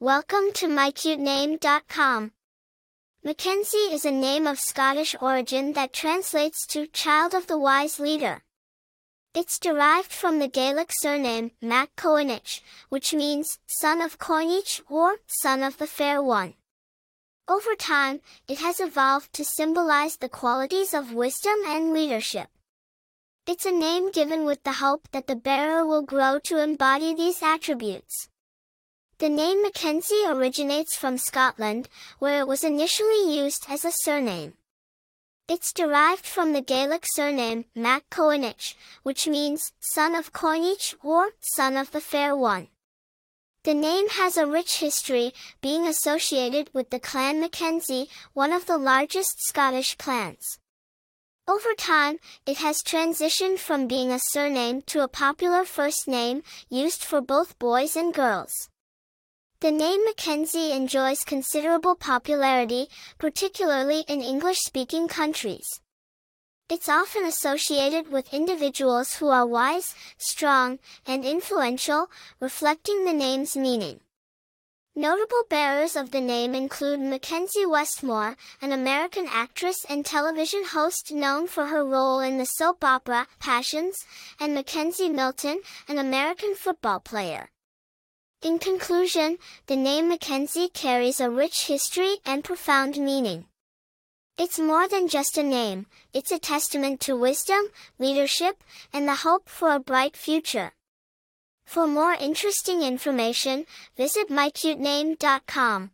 Welcome to mycutename.com. Mackenzie is a name of Scottish origin that translates to child of the wise leader. It's derived from the Gaelic surname MacCoinnich, which means son of Coinnich or son of the fair one. Over time, it has evolved to symbolize the qualities of wisdom and leadership. It's a name given with the hope that the bearer will grow to embody these attributes. The name Mackenzie originates from Scotland, where it was initially used as a surname. It's derived from the Gaelic surname MacCoinnich, which means son of Coinnich or son of the fair one. The name has a rich history, being associated with the clan Mackenzie, one of the largest Scottish clans. Over time, it has transitioned from being a surname to a popular first name, used for both boys and girls. The name Mackenzie enjoys considerable popularity, particularly in English-speaking countries. It's often associated with individuals who are wise, strong, and influential, reflecting the name's meaning. Notable bearers of the name include Mackenzie Westmore, an American actress and television host known for her role in the soap opera Passions, and Mackenzie Milton, an American football player. In conclusion, the name Mackenzie carries a rich history and profound meaning. It's more than just a name, it's a testament to wisdom, leadership, and the hope for a bright future. For more interesting information, visit mycutename.com.